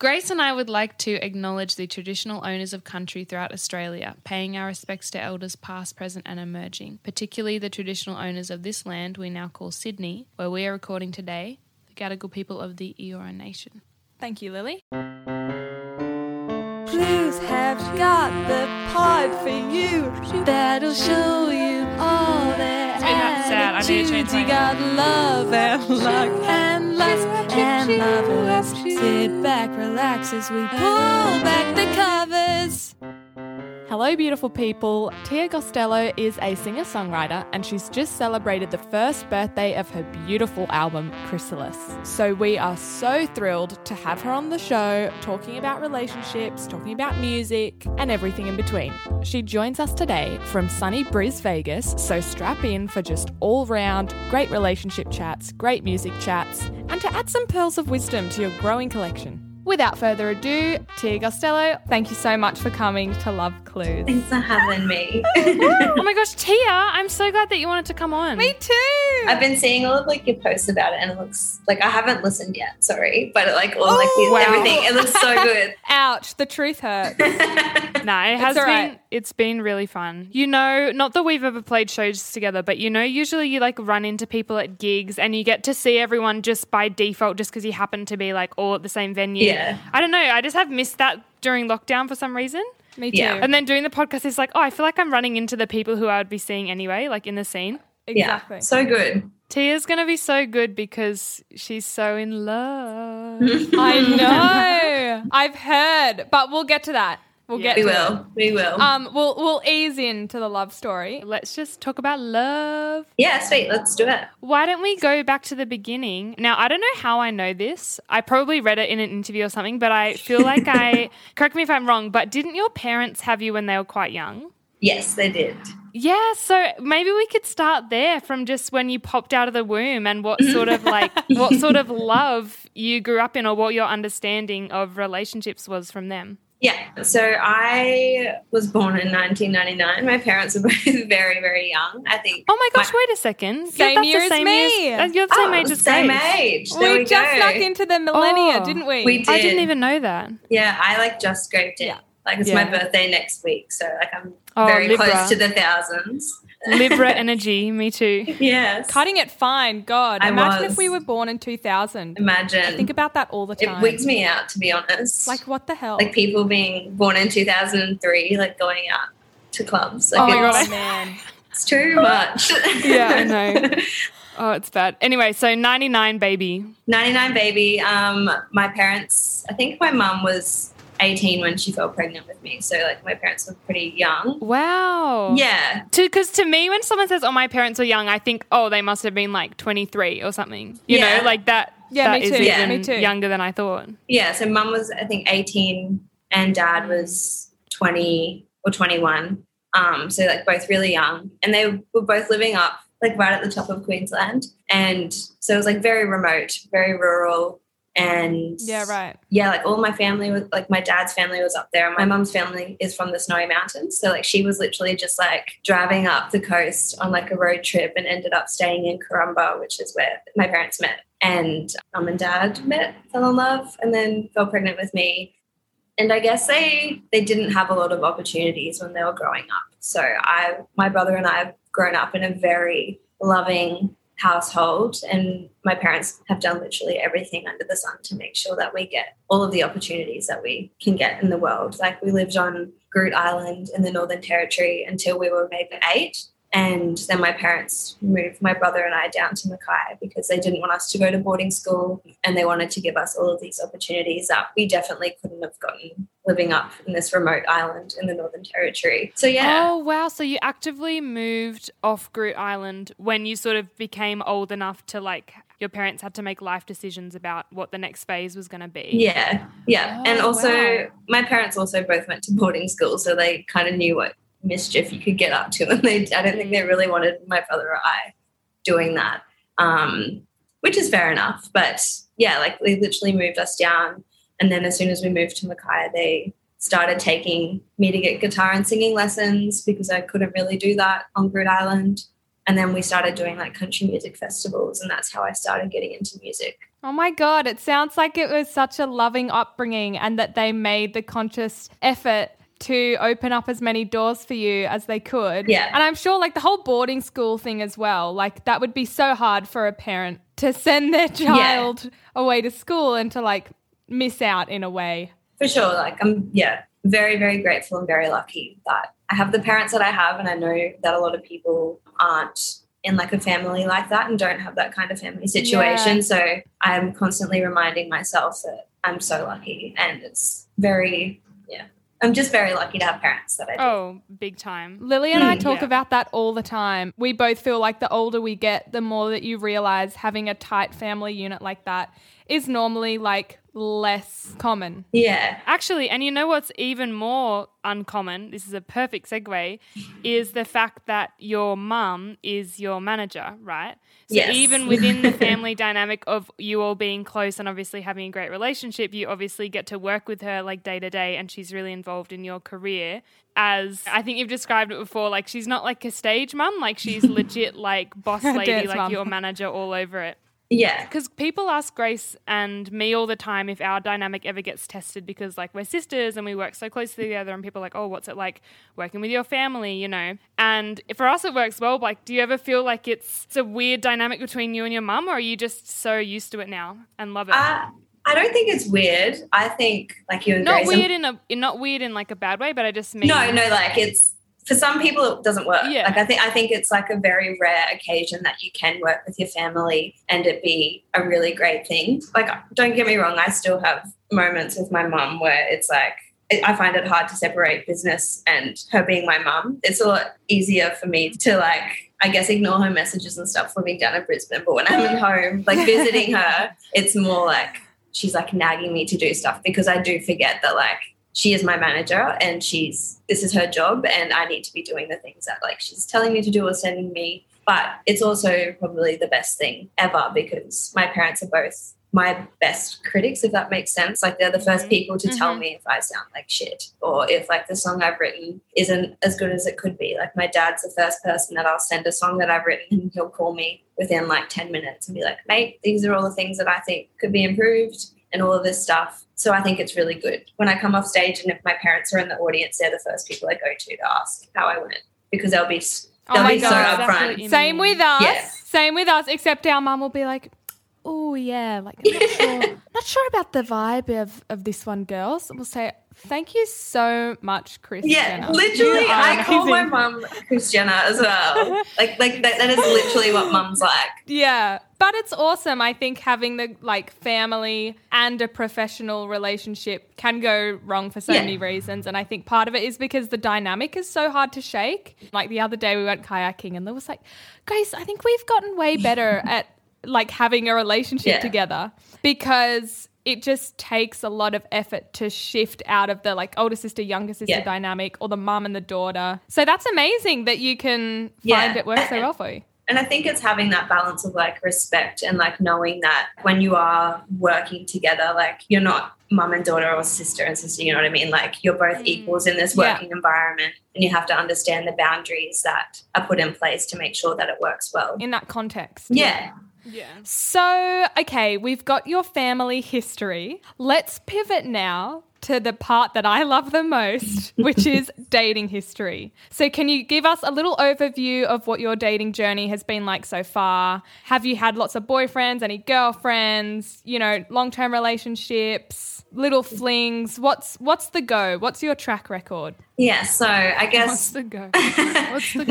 Grace and I would like to acknowledge the traditional owners of country throughout Australia, paying our respects to elders past, present and emerging, particularly the traditional owners of this land we now call Sydney, where we are recording today, the Gadigal people of the Eora Nation. Thank you, Lily. Clues have got the pod for you. That'll show you all their attitudes. You got love and luck and lust and love and lust. Sit back, relax as we pull back the covers. Hello, beautiful people. Tia Gostelow is a singer-songwriter and she's just celebrated the first birthday of her beautiful album, Chrysalis. So we are so thrilled to have her on the show, talking about relationships, talking about music and everything in between. She joins us today from sunny Bris, Vegas, so strap in for just all-round great relationship chats, great music chats, and to add some pearls of wisdom to your growing collection. Without further ado, Tia Gostelow, thank you so much for coming to Love Clues. Thanks for having me. Oh my gosh, Tia, I'm so glad that you wanted to come on. Me too. I've been seeing all of like your posts about it and it looks like, I haven't listened yet, sorry, but like all everything, it looks so good. Ouch, the truth hurts. It's been really fun. You know, not that we've ever played shows together, but you know, usually you like run into people at gigs and you get to see everyone just by default just because you happen to be like all at the same venue. Yeah. I don't know. I just have missed that during lockdown for some reason. Me too. Yeah. And then doing the podcast is like, oh, I feel like I'm running into the people who I would be seeing anyway, like in the scene. Exactly. Yeah, so good. Tia's going to be so good because she's so in love. I know. I've heard, but we'll get to that. We will. We'll ease into the love story. Let's just talk about love. Yeah, sweet. Let's do it. Why don't we go back to the beginning? Now, I don't know how I know this. I probably read it in an interview or something, but I feel like correct me if I'm wrong, but didn't your parents have you when they were quite young? Yes, they did. Yeah, so maybe we could start there from just when you popped out of the womb and what sort of love you grew up in or what your understanding of relationships was from them. Yeah, so I was born in 1999. My parents were both very, very young, I think. Oh, my gosh, wait a second. Same year as me. You're the same age as Grace. Same age. We just snuck into the millennia, didn't we? We did. I didn't even know that. Yeah, I, just scraped it. Yeah. It's my birthday next week, so, I'm very close to the thousands. Libra energy, me too. Yes. Cutting it fine, God. Imagine if we were born in 2000. Imagine. I think about that all the time. It wigs me out, to be honest. What the hell? People being born in 2003, going out to clubs. Oh, my God, man. It's too much. Yeah, I know. Oh, it's bad. Anyway, so 99 baby. My parents, I think my mum was 18 when she fell pregnant with me. So, my parents were pretty young. Wow. Yeah. Because to me, when someone says, oh, my parents were young, I think, oh, they must have been, 23 or something. You know, that. Yeah, that me too. Is yeah. even me too. Younger than I thought. Yeah, so Mum was, I think, 18 and Dad was 20 or 21. So, both really young. And they were both living up, right at the top of Queensland. And so it was, very remote, very rural. And yeah, right. Yeah, all my family was my dad's family was up there and my mum's family is from the Snowy Mountains. So she was literally just driving up the coast on a road trip and ended up staying in Karumba, which is where my parents met. And mum and dad met, fell in love, and then fell pregnant with me. And I guess they didn't have a lot of opportunities when they were growing up. So my brother and I have grown up in a very loving household, and my parents have done literally everything under the sun to make sure that we get all of the opportunities that we can get in the world. We lived on Groot Island in the Northern Territory until we were maybe 8, and then my parents moved my brother and I down to Mackay because they didn't want us to go to boarding school and they wanted to give us all of these opportunities that we definitely couldn't have gotten living up in this remote island in the Northern Territory. So, yeah. Oh, wow. So you actively moved off Groot Island when you sort of became old enough to your parents had to make life decisions about what the next phase was going to be. Yeah, yeah. Oh, and also my parents also both went to boarding school, so they kind of knew what mischief you could get up to. And I don't think they really wanted my brother or I doing that, which is fair enough. But, yeah, they literally moved us down. And then as soon as we moved to Mackay, they started taking me to get guitar and singing lessons because I couldn't really do that on Groot Island. And then we started doing like country music festivals, and that's how I started getting into music. Oh my God, it sounds like it was such a loving upbringing, and that they made the conscious effort to open up as many doors for you as they could. Yeah. And I'm sure like the whole boarding school thing as well, like that would be so hard for a parent to send their child away to school and to like miss out in a way. For sure. Like I'm, very, very grateful and very lucky that I have the parents that I have. And I know that a lot of people aren't in like a family like that and don't have that kind of family situation. Yeah. So I'm constantly reminding myself that I'm so lucky, and it's very, I'm just very lucky to have parents that I do. Oh, big time. Lily and I talk about that all the time. We both feel like the older we get, the more that you realise having a tight family unit like that is normally like less common. Yeah. Actually, and you know what's even more uncommon, this is a perfect segue, is the fact that your mum is your manager, right? So even within the family dynamic of you all being close and obviously having a great relationship, you obviously get to work with her like day to day, and she's really involved in your career. As I think you've described it before, like she's not like a stage mum, like she's legit like boss lady, like mom. Your manager all over it. Yeah. Because people ask Grace and me all the time if our dynamic ever gets tested, because like we're sisters and we work so closely together, and people are like, oh, what's it like working with your family, you know? And for us it works well, but like do you ever feel like it's a weird dynamic between you and your mum, or are you just so used to it now and love it? I don't think it's weird. I think like you and Grace... Not weird in like a bad way, but I just mean... No, like it's... For some people it doesn't work. Yeah. Like I think it's like a very rare occasion that you can work with your family and it be a really great thing. Like don't get me wrong, I still have moments with my mum where it's like I find it hard to separate business and her being my mum. It's a lot easier for me to like I guess ignore her messages and stuff living down in Brisbane, but when I'm at home like visiting her, it's more like she's like nagging me to do stuff, because I do forget that like she is my manager and this is her job, and I need to be doing the things that like she's telling me to do or sending me. But it's also probably the best thing ever, because my parents are both my best critics, if that makes sense. Like they're the first people to tell me if I sound like shit, or if like the song I've written isn't as good as it could be. Like my dad's the first person that I'll send a song that I've written, and he'll call me within like 10 minutes and be like, mate, these are all the things that I think could be improved and all of this stuff. So I think it's really good. When I come off stage, and if my parents are in the audience, they're the first people I go to ask how I went, because they'll be so upfront. Same with us. Yeah. Same with us, except our mum will be like, oh, yeah, like I'm not sure about the vibe of this one, girls. We'll say, thank you so much, Chris Jenner. Literally, I call my mum Chris Jenner as well. like that is literally what mum's like. Yeah, but it's awesome. I think having the like family and a professional relationship can go wrong for so many reasons, and I think part of it is because the dynamic is so hard to shake. Like the other day we went kayaking, and there was like, Grace, I think we've gotten way better at like having a relationship together, because it just takes a lot of effort to shift out of the like older sister, younger sister dynamic, or the mum and the daughter. So that's amazing that you can find it works so well for you. And I think it's having that balance of like respect and like knowing that when you are working together, like you're not mum and daughter or sister and sister, you know what I mean? Like you're both equals in this working environment, and you have to understand the boundaries that are put in place to make sure that it works well. In that context. Yeah. Yeah. So, okay, we've got your family history. Let's pivot now to the part that I love the most, which is dating history. So can you give us a little overview of what your dating journey has been like so far? Have you had lots of boyfriends, any girlfriends, you know, long-term relationships, little flings? What's the go? What's your track record? Yeah, so I guess... What's the go? What's the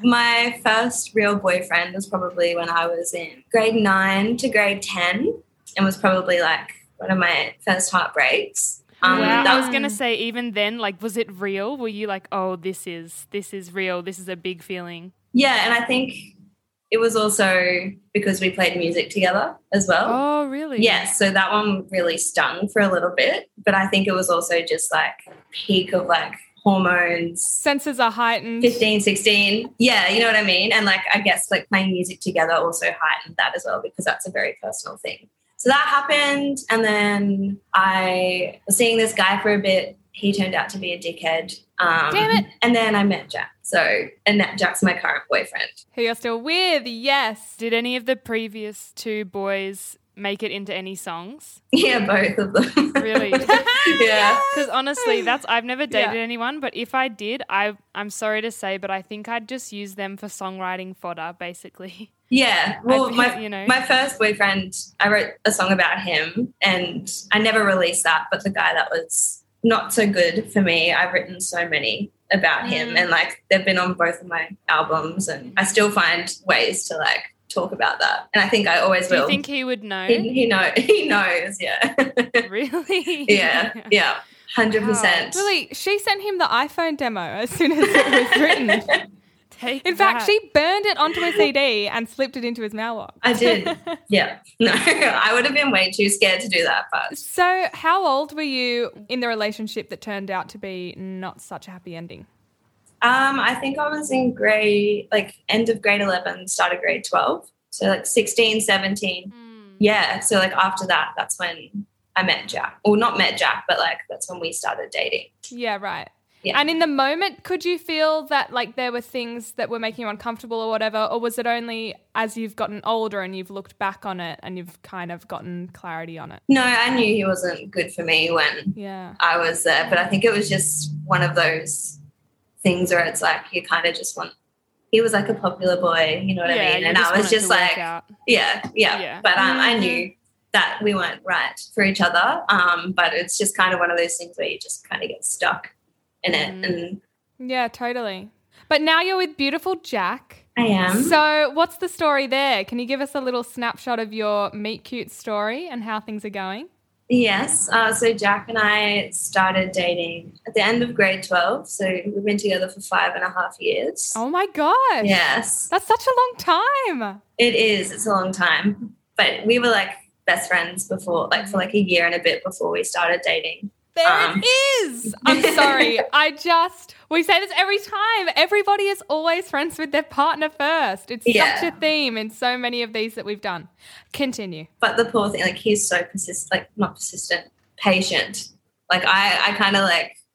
go? My first real boyfriend was probably when I was in grade 9 to grade 10, and was probably like one of my first heartbreaks. Wow. I was going to say, even then, like, was it real? Were you like, oh, this is real. This is a big feeling. Yeah, and I think it was also because we played music together as well. Oh, really? Yeah, so that one really stung for a little bit, but I think it was also just like peak of like hormones. Senses are heightened. 15, 16. Yeah, you know what I mean? And like I guess like playing music together also heightened that as well, because that's a very personal thing. So that happened, and then I was seeing this guy for a bit. He turned out to be a dickhead. Damn it. And then I met Jack. So, and that Jack's my current boyfriend. Who you're still with, yes. Did any of the previous two boys make it into any songs? Yeah, both of them. Really? Yeah. Because honestly, I've never dated anyone, but if I did, I'm sorry to say, but I think I'd just use them for songwriting fodder, basically. Yeah. Well, my first boyfriend, I wrote a song about him and I never released that, but the guy that was not so good for me, I've written so many about him and they've been on both of my albums and I still find ways to talk about that, and I think I always will. Do you think he would know? He knows, yeah. Really? Yeah, 100%. Really, she sent him the iPhone demo as soon as it was written. In fact, she burned it onto a CD and slipped it into his mailbox. I did, yeah. No, I would have been way too scared to do that first. So how old were you in the relationship that turned out to be not such a happy ending? I think I was in grade, end of grade 11, start of grade 12. So 16, 17. Mm. Yeah. So after that, that's when I met Jack. Well, not met Jack, but that's when we started dating. Yeah, right. Yeah. And in the moment, could you feel that there were things that were making you uncomfortable or whatever, or was it only as you've gotten older and you've looked back on it and you've kind of gotten clarity on it? No, I knew he wasn't good for me when I was there, but I think it was just one of those things where it's you kind of just want, he was a popular boy, you know what I mean? And I was just but I knew that we weren't right for each other, but it's just kind of one of those things where you just kind of get stuck in it. And yeah, totally. But now you're with beautiful Jack. I am. So what's the story there? Can you give us a little snapshot of your meet cute story and how things are going? Yes. So Jack and I started dating at the end of grade 12. So we've been together for 5.5 years. Oh my gosh. Yes. That's such a long time. It is. It's a long time. But we were best frifriends before, for a year and a bit before we started dating. There it is. I'm sorry. We say this every time. Everybody is always friends with their partner first. It's such a theme in so many of these that we've done. Continue. But the poor thing, he's so patient. I kind of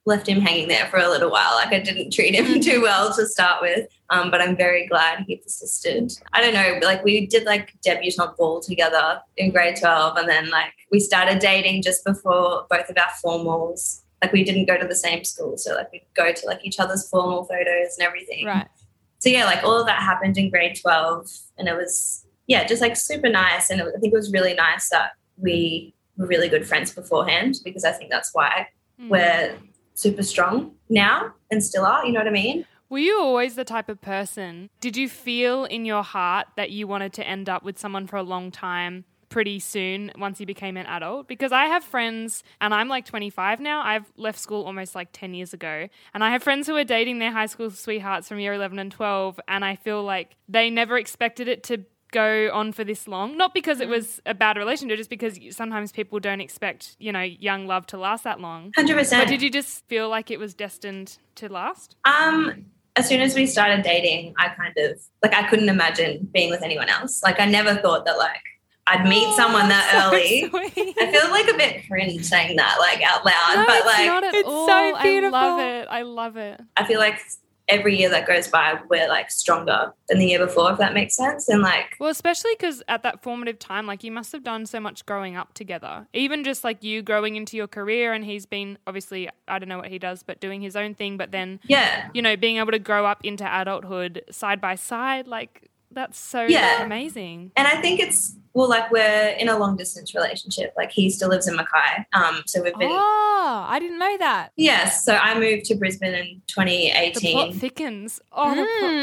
left him hanging there for a little while. I didn't treat him too well to start with. But I'm very glad he persisted. I don't know. We did debutante ball together in grade 12, and then we started dating just before both of our formals. We didn't go to the same school, so we'd go to each other's formal photos and everything. Right. So yeah, all of that happened in grade 12, and it was just super nice. And I think it was really nice that we were really good friends beforehand, because I think that's why we're super strong now and still are. You know what I mean? Were you always the type of person? Did you feel in your heart that you wanted to end up with someone for a long time? Pretty soon once you became an adult, because I have friends, and I'm 25 now. I've left school almost 10 years ago, and I have friends who are dating their high school sweethearts from year 11 and 12, and I feel they never expected it to go on for this long, not because it was a bad relationship, just because sometimes people don't expect, young love to last that long. 100%. But did you just feel it was destined to last? As soon as we started dating, I kind of, I couldn't imagine being with anyone else. I never thought that, I'd meet someone that early. Sweet. I feel a bit cringe saying that out loud, no, but it's so beautiful. I love it. I feel every year that goes by, we're stronger than the year before, if that makes sense. And well, especially because at that formative time, you must have done so much growing up together. Even just you growing into your career, and he's been obviously, I don't know what he does, but doing his own thing. But then, being able to grow up into adulthood side by side, that's so amazing. And I think it's, we're in a long-distance relationship. He still lives in Mackay. So we've been... Oh, I didn't know that. Yes, so I moved to Brisbane in 2018. The plot thickens. Oh,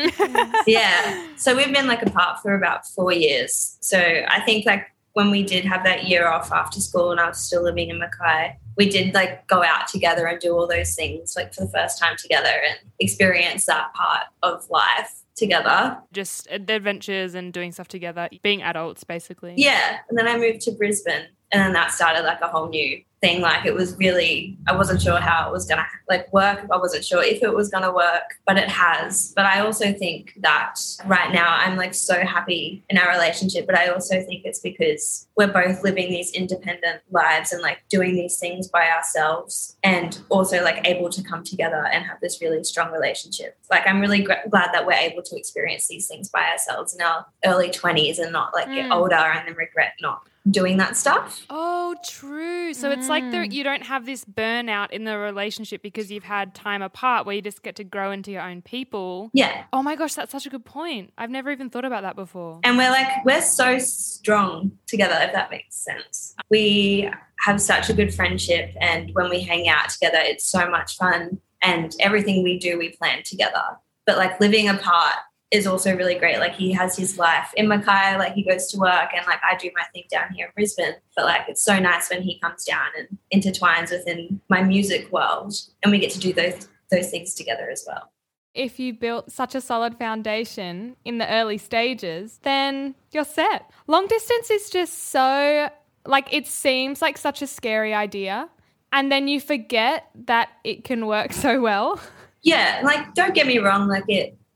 the plot thickens. Yeah. So we've been, apart for about 4 years. So I think, when we did have that year off after school and I was still living in Mackay, we did, go out together and do all those things, for the first time together and experience that part of life together. Just the adventures and doing stuff together, being adults basically. Yeah, and then I moved to Brisbane, and then that started a whole new thing. Like, it was really, I wasn't sure how it was going to work. I wasn't sure if it was going to work, but it has. But I also think that right now I'm so happy in our relationship, but I also think it's because we're both living these independent lives and doing these things by ourselves, and also able to come together and have this really strong relationship. I'm really glad that we're able to experience these things by ourselves in our early 20s and not get older and then regret not doing that stuff. Oh, true. So it's you don't have this burnout in the relationship because you've had time apart where you just get to grow into your own people. Yeah. Oh my gosh, that's such a good point. I've never even thought about that before. And we're so strong together, if that makes sense. We have such a good friendship, and when we hang out together, it's so much fun, and everything we do, we plan together. But living apart is also really great. He has his life in Mackay, he goes to work, and I do my thing down here in Brisbane, but it's so nice when he comes down and intertwines within my music world, and we get to do those things together as well. If you built such a solid foundation in the early stages, then you're set. Long distance is just so it seems like such a scary idea, and then you forget that it can work so well. Yeah, don't get me wrong,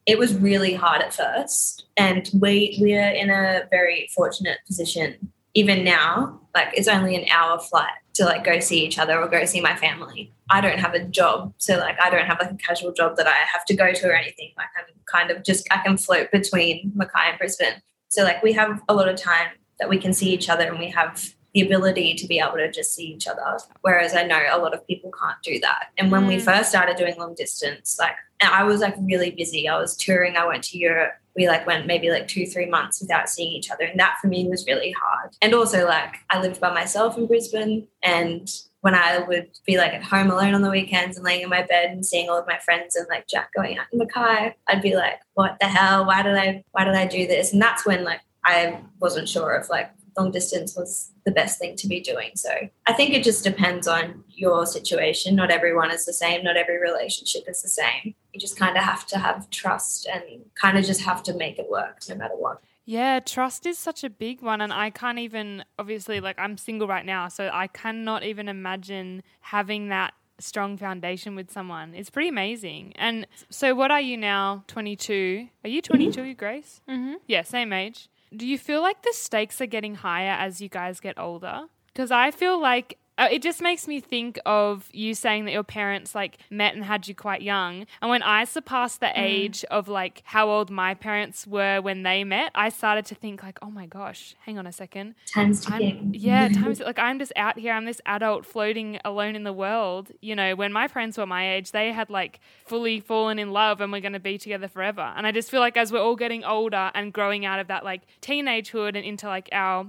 it was really hard at first, and we are in a very fortunate position even now. It's only an hour flight to go see each other or go see my family. I don't have a job, so I don't have a casual job that I have to go to or anything. I'm kind of just, I can float between Mackay and Brisbane. So we have a lot of time that we can see each other, and we have the ability to be able to just see each other, whereas I know a lot of people can't do that. And when we first started doing long distance, I was really busy. I was touring. I went to Europe. We went maybe 2-3 months without seeing each other, and that for me was really hard. And also I lived by myself in Brisbane, and when I would be at home alone on the weekends and laying in my bed and seeing all of my friends and Jack going out in Mackay, I'd be what the hell? Why did I do this? And that's when I wasn't sure if long distance was the best thing to be doing. So I think it just depends on your situation. Not everyone is the same. Not every relationship is the same. You just kind of have to have trust and kind of just have to make it work no matter what. Yeah, trust is such a big one, and I can't even, obviously, I'm single right now, so I cannot even imagine having that strong foundation with someone. It's pretty amazing. And so what are you now, 22? Are you 22, mm-hmm. Grace? Mm-hmm. Yeah, same age. Do you feel the stakes are getting higher as you guys get older? Because I feel it just makes me think of you saying that your parents met and had you quite young. And when I surpassed the age of how old my parents were when they met, I started to think oh my gosh, hang on a second. Time's I'm just out here. I'm this adult floating alone in the world. You know, when my friends were my age, they had fully fallen in love and we're going to be together forever. And I just feel as we're all getting older and growing out of that teenagehood and into our,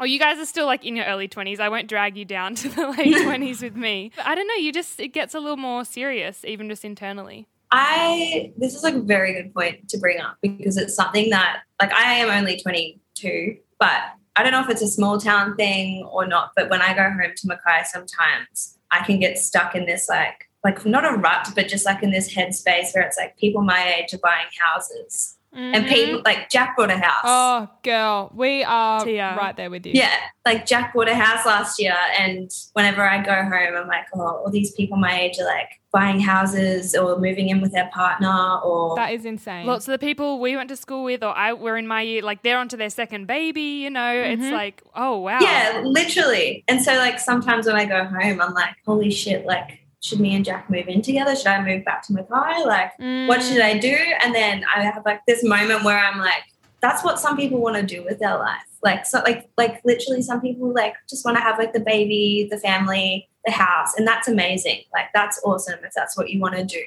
oh, you guys are still in your early 20s. I won't drag you down to the late 20s with me. But I don't know, it gets a little more serious, even just internally. This is a very good point to bring up, because it's something that, I am only 22, but I don't know if it's a small town thing or not, but when I go home to Mackay sometimes, I can get stuck in this, not a rut, but just, in this headspace where it's, people my age are buying houses. Mm-hmm. And people Jack bought a house. Oh, girl, we are Tia. Right there with you. Yeah, Jack bought a house last year, and whenever I go home, I'm all these people my age are buying houses or moving in with their partner. Or that is insane. Lots of the people we went to school with, or were in my year, they're onto their second baby. You know, mm-hmm. It's oh wow. Yeah, literally. And so sometimes when I go home, I'm holy shit, should me and Jack move in together? Should I move back to Mackay? What should I do? And then I have this moment where I'm that's what some people want to do with their life. Literally some people just want to have the baby, the family, the house, and that's amazing. That's awesome if that's what you want to do.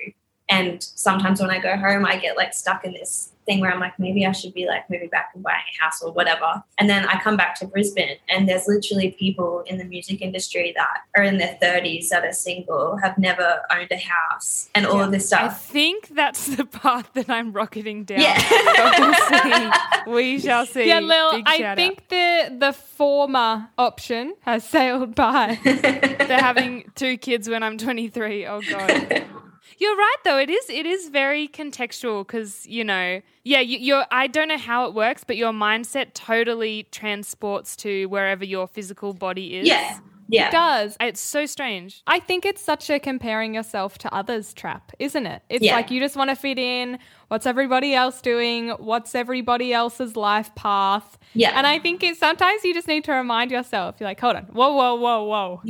And sometimes when I go home, I get stuck in this thing where I'm maybe I should be moving back and buying a house or whatever. And then I come back to Brisbane, and there's literally people in the music industry that are in their 30s that are single, have never owned a house, and all of this stuff. I think that's the path that I'm rocketing down. Yeah. We shall see. Yeah, Lil, big I think out. The former option has sailed by. They're having 2 kids when I'm 23. Oh, God. You're right, though. It is very contextual because, I don't know how it works, but your mindset totally transports to wherever your physical body is. Yeah. Yeah. It does. It's so strange. I think it's such a comparing yourself to others trap, isn't it? It's like you just want to fit in. What's everybody else doing? What's everybody else's life path? Yeah. And I think sometimes you just need to remind yourself, you're like, hold on, whoa, whoa, whoa, whoa.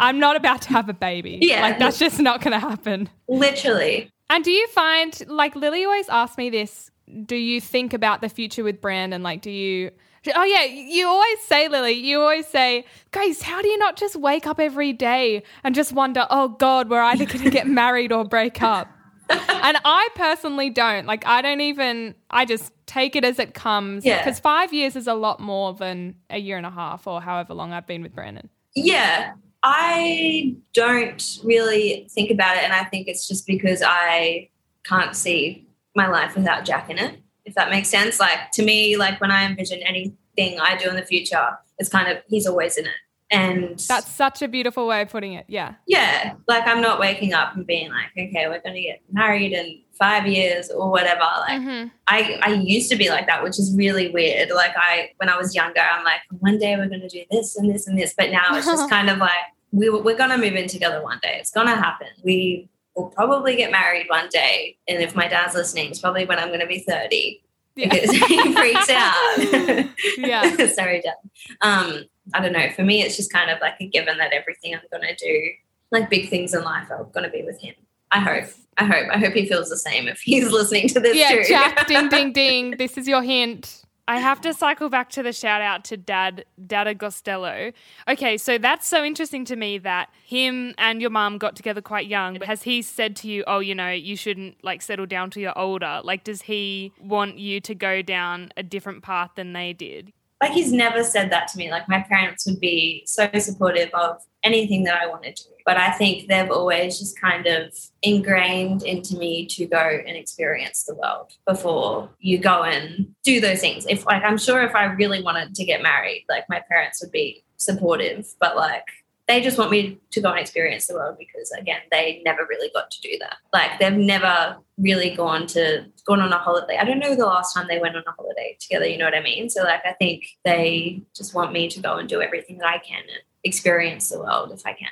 I'm not about to have a baby. Yeah. Like, that's just not going to happen. Literally. And do you find, like, Lily always asks me this, do you think about the future with Brandon? Like, do you... Oh, yeah, you always say, Lily, you always say, guys, how do you not just wake up every day and just wonder, oh, God, we're either going to get married or break up? And I personally don't. Like, I don't even – I just take it as it comes because 5 years is a lot more than a year and a half or however long I've been with Brandon. Yeah, I don't really think about it, and I think it's just because I can't see my life without Jack in it. If that makes sense. Like, to me, like, when I envision anything I do in the future, it's kind of, he's always in it. And that's such a beautiful way of putting it. Yeah. Yeah. Like, I'm not waking up and being like, okay, we're going to get married in 5 years or whatever. Like, I used to be like that, which is really weird. Like, when I was younger, I'm like, one day we're going to do this and this and this. But now it's just kind of like, we're going to move in together one day. It's going to happen. We'll probably get married one day. And if my dad's listening, it's probably when I'm going to be 30 because he freaks out. Yeah. Sorry, Dad. I don't know. For me, it's just kind of like a given that everything I'm going to do, like big things in life, are going to be with him. I hope he feels the same if he's listening to this too. Yeah, Jack, ding, ding, ding. This is your hint. I have to cycle back to the shout out to Dada Gostelow. Okay, so that's so interesting to me that him and your mum got together quite young. Has he said to you, oh, you know, you shouldn't like settle down till you're older? Like, does he want you to go down a different path than they did? Like, he's never said that to me. Like, my parents would be so supportive of anything that I want to do. But I think they've always just kind of ingrained into me to go and experience the world before you go and do those things. If, like, I'm sure if I really wanted to get married, like, my parents would be supportive. But, like, they just want me to go and experience the world because, again, they never really got to do that. Like, they've never really gone on a holiday. I don't know the last time they went on a holiday together, you know what I mean? So, like, I think they just want me to go and do everything that I can and experience the world if I can.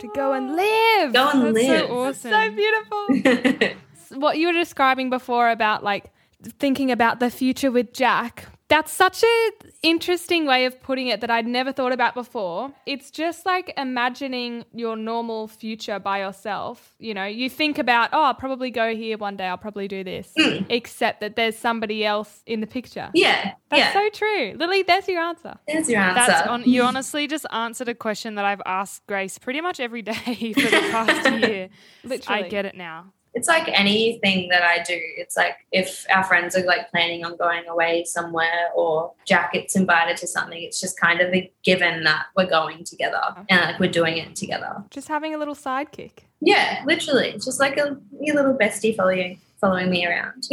To go and live. Go and live. So awesome. So beautiful. What you were describing before about, like, thinking about the future with Jack, that's such an interesting way of putting it that I'd never thought about before. It's just like imagining your normal future by yourself. You know, you think about, oh, I'll probably go here one day, I'll probably do this, except that there's somebody else in the picture. Yeah. That's so true. Lily, there's your answer. There's your answer. You honestly just answered a question that I've asked Grace pretty much every day for the past year. Literally. I get it now. It's like anything that I do. It's like if our friends are like planning on going away somewhere or Jack gets invited to something, it's just kind of a given that we're going together and like we're doing it together. Just having a little sidekick. Yeah, literally. It's just like your little bestie following me around.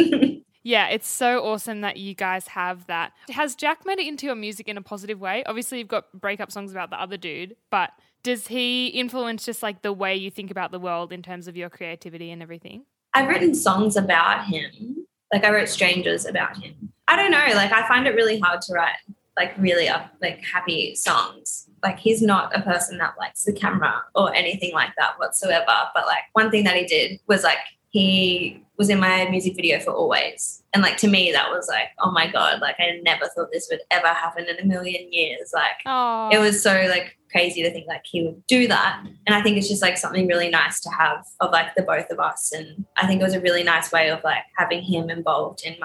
Yeah, it's so awesome that you guys have that. Has Jack made it into your music in a positive way? Obviously, you've got breakup songs about the other dude, but... does he influence just like the way you think about the world in terms of your creativity and everything? I've written songs about him. Like I wrote Strangers about him. I don't know. Like I find it really hard to write like really up, like happy songs. Like he's not a person that likes the camera or anything like that whatsoever. But like one thing that he did was like he was in my music video for Always. And like to me that was like, oh my God, like I never thought this would ever happen in a million years. Like It was so like crazy to think like he would do that. And I think it's just like something really nice to have of like the both of us. And I think it was a really nice way of like having him involved in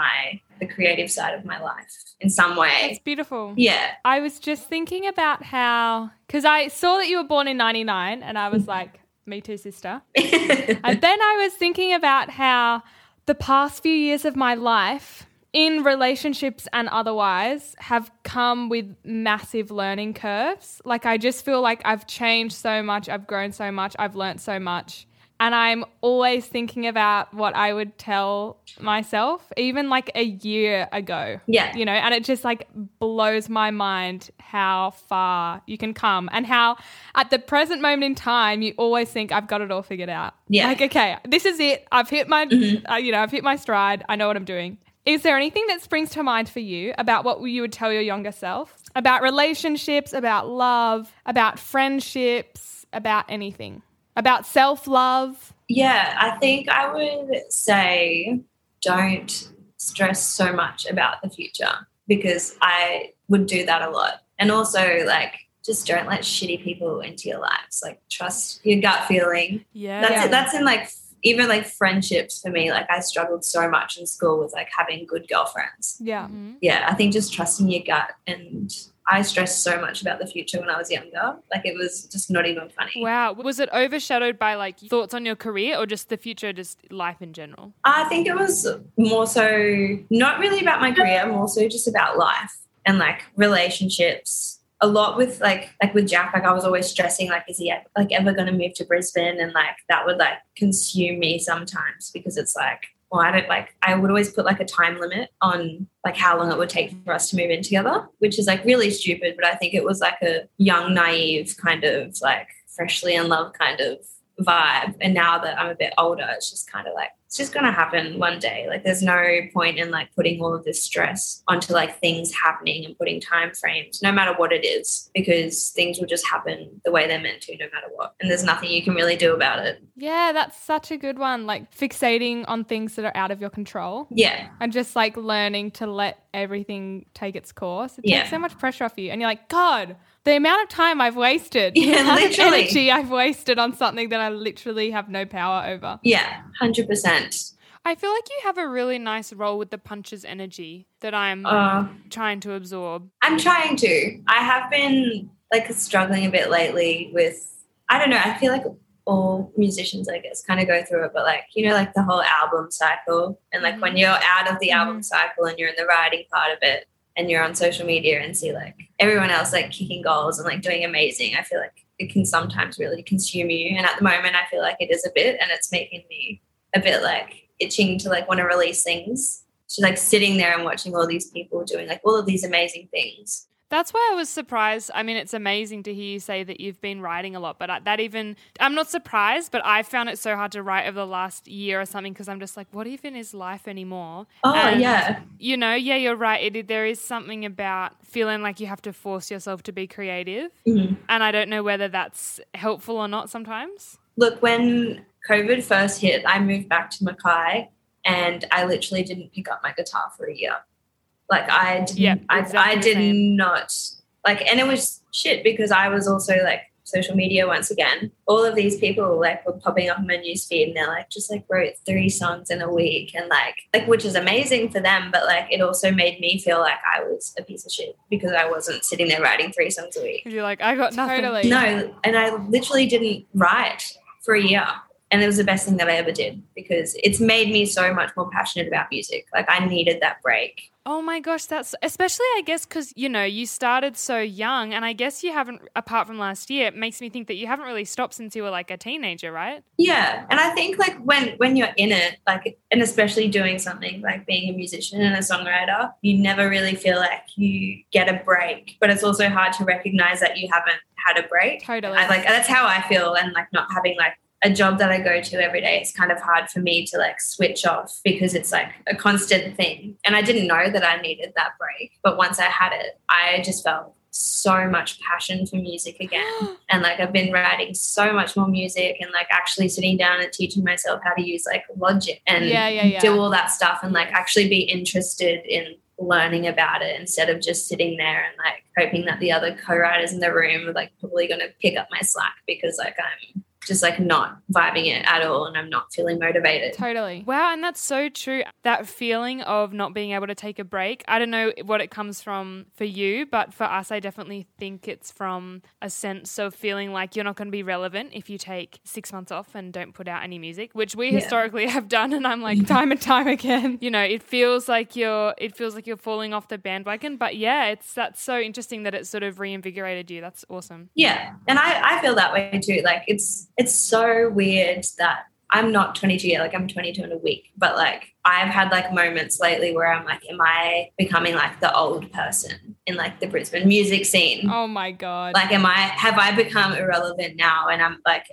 the creative side of my life in some way. It's beautiful. Yeah. I was just thinking about how, because I saw that you were born in 99 and I was like, me too, sister. And then I was thinking about how the past few years of my life in relationships and otherwise have come with massive learning curves. Like I just feel like I've changed so much, I've grown so much, I've learnt so much. And I'm always thinking about what I would tell myself even like a year ago. Yeah. You know, and it just like blows my mind how far you can come and how at the present moment in time you always think I've got it all figured out. Yeah. Like, okay, this is it. I've hit my stride. I know what I'm doing. Is there anything that springs to mind for you about what you would tell your younger self? About relationships, about love, about friendships, about anything? About self-love? Yeah, I think I would say don't stress so much about the future, because I would do that a lot. And also, like, just don't let shitty people into your lives. Like, trust your gut feeling. Yeah. That's it. That's in, like, even, like, friendships for me. Like, I struggled so much in school with, like, having good girlfriends. Yeah. Mm-hmm. Yeah, I think just trusting your gut. And I stressed so much about the future when I was younger. Like, it was just not even funny. Wow. Was it overshadowed by, like, thoughts on your career or just the future, just life in general? I think it was more so not really about my career, more so just about life and, like, relationships. A lot with, like with Jack, like, I was always stressing, like, is he, like, ever going to move to Brisbane? And, like, that would, like, consume me sometimes, because it's, like, well, I don't, like, I would always put, like, a time limit on, like, how long it would take for us to move in together, which is, like, really stupid. But I think it was, like, a young, naive kind of, like, freshly in love kind of vibe. And now that I'm a bit older, it's just kind of, like, it's just going to happen one day. Like, there's no point in, like, putting all of this stress onto, like, things happening and putting time frames, no matter what it is, because things will just happen the way they're meant to, no matter what. And there's nothing you can really do about it. Yeah, that's such a good one. Like, fixating on things that are out of your control. Yeah. And just, like, learning to let everything take its course. It takes so much pressure off you. And you're like, God, the amount of time I've wasted, literally. Energy I've wasted on something that I literally have no power over. Yeah, 100%. I feel like you have a really nice role with the punches energy that I'm trying to absorb. I'm trying to. I have been, like, struggling a bit lately with, I don't know, I feel like all musicians, I guess, kind of go through it, but, like, you know, like, the whole album cycle, and, like, when you're out of the album cycle and you're in the writing part of it, and you're on social media and see, like, everyone else, like, kicking goals and, like, doing amazing, I feel like it can sometimes really consume you. And at the moment I feel like it is a bit, and it's making me a bit, like, itching to, like, want to release things. So, like, sitting there and watching all these people doing, like, all of these amazing things. That's why I was surprised. I mean, it's amazing to hear you say that you've been writing a lot, but I'm not surprised, but I found it so hard to write over the last year or something, because I'm just like, what even is life anymore? Oh, and, yeah. You know, yeah, you're right. There is something about feeling like you have to force yourself to be creative, and I don't know whether that's helpful or not sometimes. Look, when COVID first hit, I moved back to Mackay and I literally didn't pick up my guitar for a year. Like, I didn't, I did not, like, and it was shit, because I was also, like, social media once again. All of these people, like, were popping up on my newsfeed, and they're, like, just, like, wrote 3 songs in a week, and, like, which is amazing for them, but, like, it also made me feel like I was a piece of shit, because I wasn't sitting there writing 3 songs a week. You're like, I got nothing. Totally. No, and I literally didn't write for a year. And it was the best thing that I ever did, because it's made me so much more passionate about music. Like, I needed that break. Oh, my gosh, that's – especially, I guess, because, you know, you started so young, and I guess you haven't – apart from last year, it makes me think that you haven't really stopped since you were, like, a teenager, right? Yeah, and I think, like, when you're in it, like, and especially doing something like being a musician and a songwriter, you never really feel like you get a break, but it's also hard to recognize that you haven't had a break. Totally. That's how I feel, and, like, not having, like, a job that I go to every day, it's kind of hard for me to, like, switch off, because it's, like, a constant thing. And I didn't know that I needed that break, but once I had it, I just felt so much passion for music again. And, like, I've been writing so much more music, and, like, actually sitting down and teaching myself how to use, like, Logic and do all that stuff, and, like, actually be interested in learning about it, instead of just sitting there and, like, hoping that the other co-writers in the room are, like, probably going to pick up my slack, because, like, I'm just, like, not vibing it at all, and I'm not feeling motivated. Totally. Wow, and that's so true. That feeling of not being able to take a break, I don't know what it comes from for you, but for us, I definitely think it's from a sense of feeling like you're not going to be relevant if you take 6 months off and don't put out any music, which we historically have done, and I'm like time and time again. You know, it feels like you're falling off the bandwagon, but yeah, that's so interesting that it sort of reinvigorated you. That's awesome. Yeah, and I feel that way too. Like, it's so weird that I'm not 22 yet, like, I'm 22 in a week, but, like, I've had, like, moments lately where I'm like, am I becoming, like, the old person in, like, the Brisbane music scene? Oh my God. Like, have I become irrelevant now? And I'm like,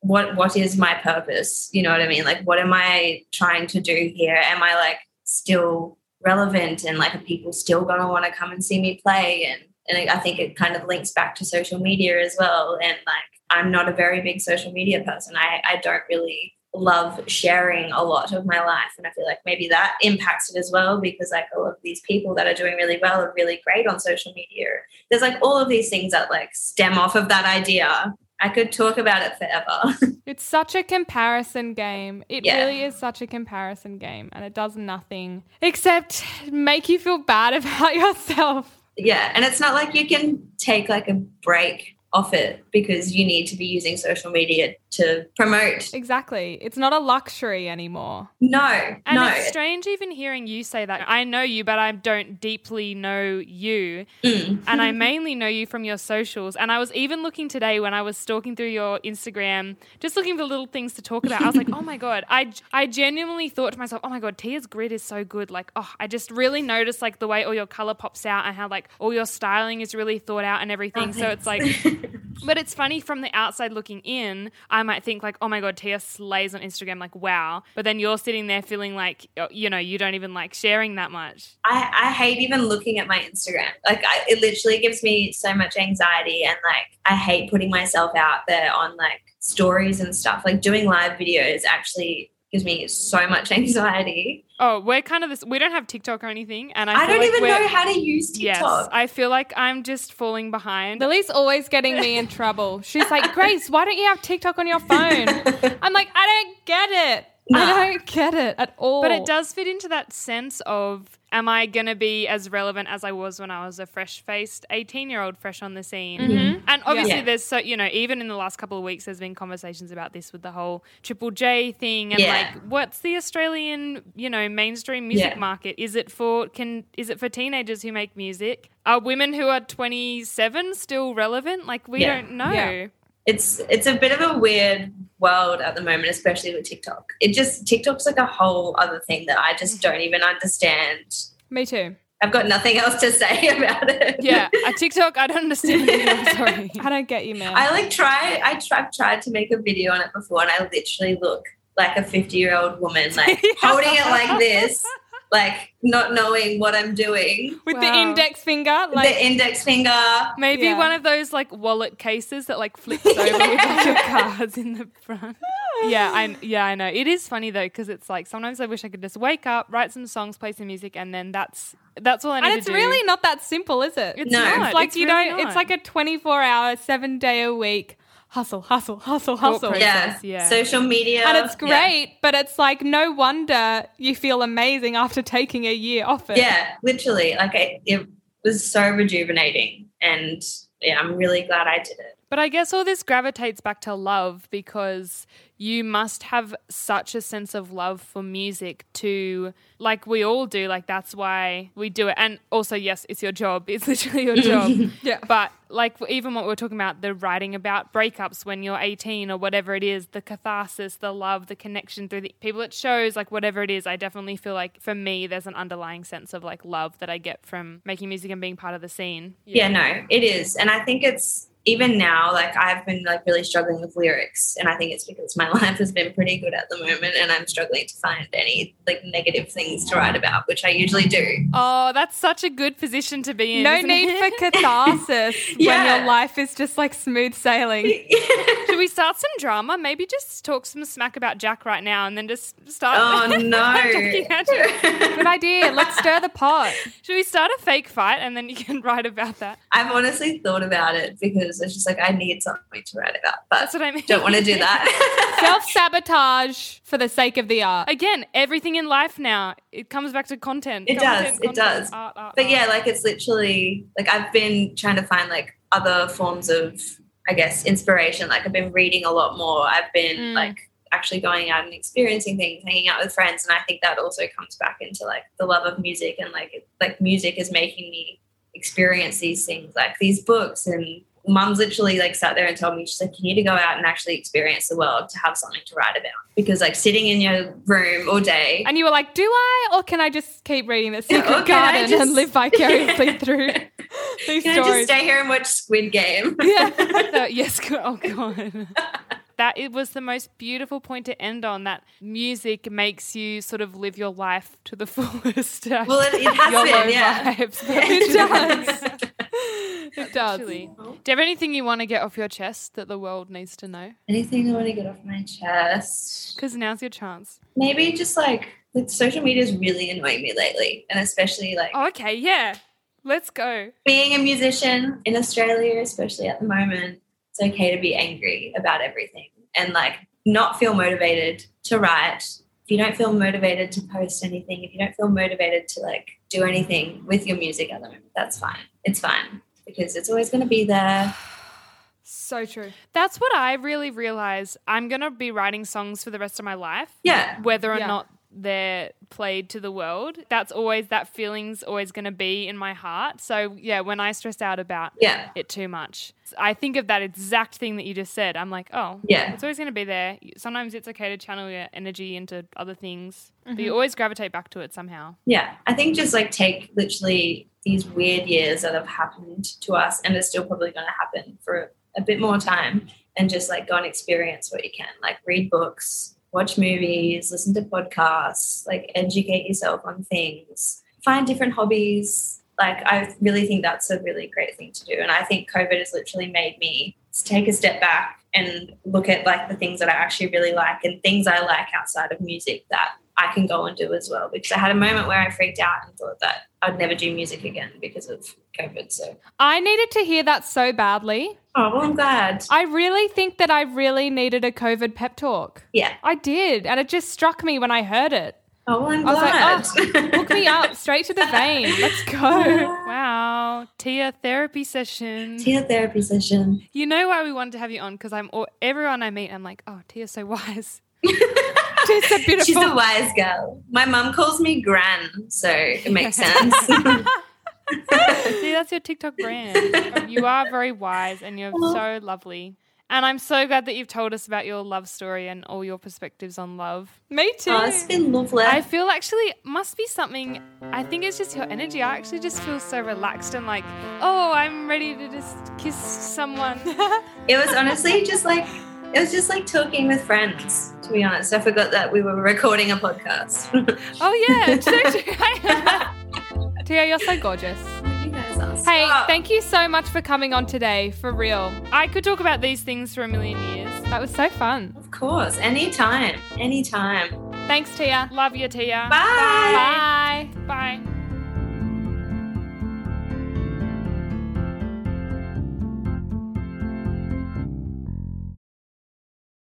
what is my purpose? You know what I mean? Like, what am I trying to do here? Am I, like, still relevant and like are people still going to want to come and see me play? And I think it kind of links back to social media as well. And like, I'm not a very big social media person. I don't really love sharing a lot of my life. And I feel like maybe that impacts it as well, because like all of these people that are doing really well are really great on social media. There's like all of these things that like stem off of that idea. I could talk about it forever. It's such a comparison game. It really is such a comparison game, and it does nothing except make you feel bad about yourself. Yeah, and it's not like you can take like a break off it because you need to be using social media to promote. Exactly. It's not a luxury anymore. No. It's strange even hearing you say that. I know you, but I don't deeply know you. And I mainly know you from your socials. And I was even looking today when I was stalking through your Instagram, just looking for little things to talk about. I was like, oh my God. I genuinely thought to myself, oh my God, Tia's grid is so good. Like, oh, I just really noticed like the way all your color pops out and how like all your styling is really thought out and everything. So it's like... But it's funny, from the outside looking in, I might think like, oh my God, Tia slays on Instagram, like wow. But then you're sitting there feeling like, you know, you don't even like sharing that much. I hate even looking at my Instagram. Like it literally gives me so much anxiety, and like I hate putting myself out there on like stories and stuff. Like doing live videos actually gives me so much anxiety. Oh, we're kind of this. We don't have TikTok or anything, and I don't even know how to use TikTok. Yes, I feel like I'm just falling behind. Lily's always getting me in trouble. She's like, Grace, why don't you have TikTok on your phone? I'm like, I don't get it. No. I don't get it at all. But it does fit into that sense of, am I going to be as relevant as I was when I was a fresh-faced 18-year-old fresh on the scene? Mm-hmm. And obviously there's so, you know, even in the last couple of weeks there's been conversations about this with the whole Triple J thing and like what's the Australian, you know, mainstream music market? Is it for teenagers who make music? Are women who are 27 still relevant? Like we don't know. Yeah. It's a bit of a weird world at the moment, especially with TikTok. TikTok's like a whole other thing that I just don't even understand. Me too. I've got nothing else to say about it. Yeah, TikTok, I don't understand. I'm sorry. I don't get you, man. I've tried to make a video on it before, and I literally look like a 50-year-old woman, like holding it like this. Like not knowing what I'm doing. With the index finger. Like the index finger. Maybe one of those like wallet cases that like flips over with like, your cards in the front. I know. It is funny though, because it's like sometimes I wish I could just wake up, write some songs, play some music, and then that's all I need to do. And it's really not that simple, is it? It's not. It's like it's really not. It's like a 24-hour, 7-day-a-week. Hustle. Yeah. Social media. And it's great, but it's like no wonder you feel amazing after taking a year off it. Yeah, literally. Like it was so rejuvenating, and I'm really glad I did it. But I guess all this gravitates back to love, because you must have such a sense of love for music to, like we all do, like that's why we do it. And also, yes, it's your job. It's literally your job. But like even what we're talking about, the writing about breakups when you're 18 or whatever it is, the catharsis, the love, the connection through the people it shows, like whatever it is, I definitely feel like for me there's an underlying sense of like love that I get from making music and being part of the scene. Yeah, no, it is. And I think it's, even now, like I've been like really struggling with lyrics, and I think it's because my life has been pretty good at the moment, and I'm struggling to find any like negative things to write about, which I usually do. Oh, that's such a good position to be in. No need for catharsis when your life is just like smooth sailing. Should we start some drama? Maybe just talk some smack about Jack right now, and then just start. Oh no! Good idea. Let's stir the pot. Should we start a fake fight, and then you can write about that? I've honestly thought about it because it's just like I need something to write about, but that's what I mean. Don't want to do that. Self-sabotage for the sake of the art. Again, everything in life now, it comes back to content. It does. Art. Yeah, like it's literally like I've been trying to find like other forms of, I guess, inspiration. Like I've been reading a lot more. I've been like actually going out and experiencing things, hanging out with friends, and I think that also comes back into like the love of music, and like music is making me experience these things, like these books. And Mum's literally like sat there and told me, she's like, you need to go out and actually experience the world to have something to write about, because like sitting in your room all day. And you were like, do I, or can I just keep reading The Secret Garden and live vicariously through these stories? Can I just stay here and watch Squid Game? Yeah. Yes. Oh God. that it was the most beautiful point to end on, that music makes you sort of live your life to the fullest. Well, it has been, yeah. Vibes, it does. It does. Actually. Do you have anything you want to get off your chest that the world needs to know? Anything I want to get off my chest? Because now's your chance. Maybe just like with social media's really annoying me lately, and especially like. Oh, okay, yeah. Let's go. Being a musician in Australia, especially at the moment, it's okay to be angry about everything and like not feel motivated to write. If you don't feel motivated to post anything, if you don't feel motivated to like do anything with your music at the moment, that's fine. It's fine because it's always going to be there. So true. That's what I really realized. I'm going to be writing songs for the rest of my life. Yeah. Whether or not they're played to the world, that's always, that feeling's always going to be in my heart. So yeah, when I stress out about it too much, I think of that exact thing that you just said. I'm like, oh yeah, it's always going to be there. Sometimes it's okay to channel your energy into other things, but you always gravitate back to it somehow. Yeah, I think just like take literally these weird years that have happened to us and are still probably going to happen for a bit more time, and just like go and experience what you can, like read books, watch movies, listen to podcasts, like educate yourself on things, find different hobbies. Like I really think that's a really great thing to do. And I think COVID has literally made me take a step back and look at like the things that I actually really like and things I like outside of music that I can go and do as well. Because I had a moment where I freaked out and thought that I'd never do music again because of COVID. So I needed to hear that so badly. Oh, well, I'm glad. I really think that I really needed a COVID pep talk. Yeah. I did, and it just struck me when I heard it. Oh, well, I'm glad. I was like, oh, hook me up straight to the vein. Let's go. Wow. Tia therapy session. Tia therapy session. You know why we wanted to have you on? Because everyone I meet, I'm like, oh, Tia's so wise. She's so beautiful. She's a wise girl. My mum calls me Gran, so it makes sense. See, that's your TikTok brand. You are very wise and you're so lovely. And I'm so glad that you've told us about your love story and all your perspectives on love. Me too. Oh, it's been lovely. I feel actually must be something, I think it's just your energy. I actually just feel so relaxed and like, oh, I'm ready to just kiss someone. It was honestly just like, it was just like talking with friends, to be honest. I forgot that we were recording a podcast. Oh, yeah. Tia, you're so gorgeous. You guys are. Hey, thank you so much for coming on today, for real. I could talk about these things for a million years. That was so fun. Of course. Anytime. Thanks, Tia. Love you, Tia. Bye. Bye. Bye. Bye.